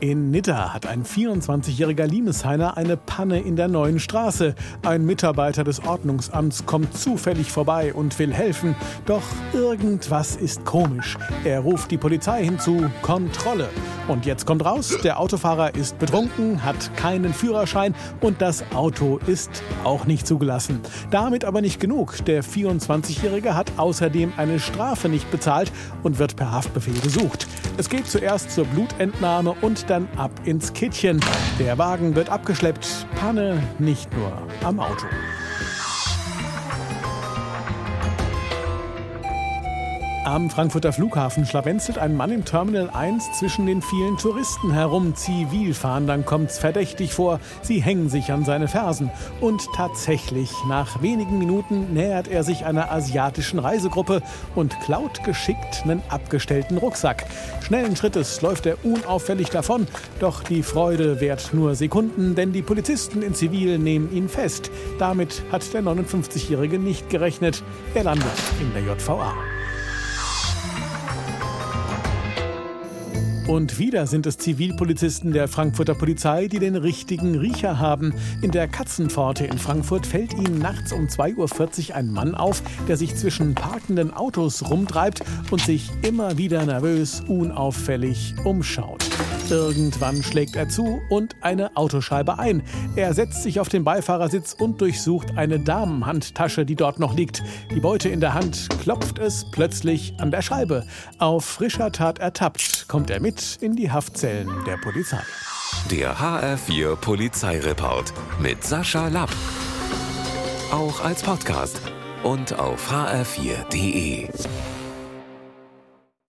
In Nidda hat ein 24-jähriger Limeshainer eine Panne in der neuen Straße. Ein Mitarbeiter des Ordnungsamts kommt zufällig vorbei und will helfen. Doch irgendwas ist komisch. Er ruft die Polizei hinzu, Kontrolle. Und jetzt kommt raus, der Autofahrer ist betrunken, hat keinen Führerschein und das Auto ist auch nicht zugelassen. Damit aber nicht genug. Der 24-Jährige hat außerdem eine Strafe nicht bezahlt und wird per Haftbefehl gesucht. Es geht zuerst zur Blutentnahme und dann ab ins Kittchen. Der Wagen wird abgeschleppt. Panne nicht nur am Auto. Am Frankfurter Flughafen schlawenzelt ein Mann im Terminal 1 zwischen den vielen Touristen herum. Zivilfahndern kommt's verdächtig vor. Sie hängen sich an seine Fersen. Und tatsächlich, nach wenigen Minuten nähert er sich einer asiatischen Reisegruppe und klaut geschickt einen abgestellten Rucksack. Schnellen Schrittes läuft er unauffällig davon. Doch die Freude währt nur Sekunden, denn die Polizisten in Zivil nehmen ihn fest. Damit hat der 59-Jährige nicht gerechnet. Er landet in der JVA. Und wieder sind es Zivilpolizisten der Frankfurter Polizei, die den richtigen Riecher haben. In der Katzenpforte in Frankfurt fällt ihnen nachts um 2.40 Uhr ein Mann auf, der sich zwischen parkenden Autos rumtreibt und sich immer wieder nervös, unauffällig umschaut. Irgendwann schlägt er zu und eine Autoscheibe ein. Er setzt sich auf den Beifahrersitz und durchsucht eine Damenhandtasche, die dort noch liegt. Die Beute in der Hand, klopft es plötzlich an der Scheibe. Auf frischer Tat ertappt, kommt er mit in die Haftzellen der Polizei. Der HR4 Polizeireport mit Sascha Lapp. Auch als Podcast und auf hr4.de.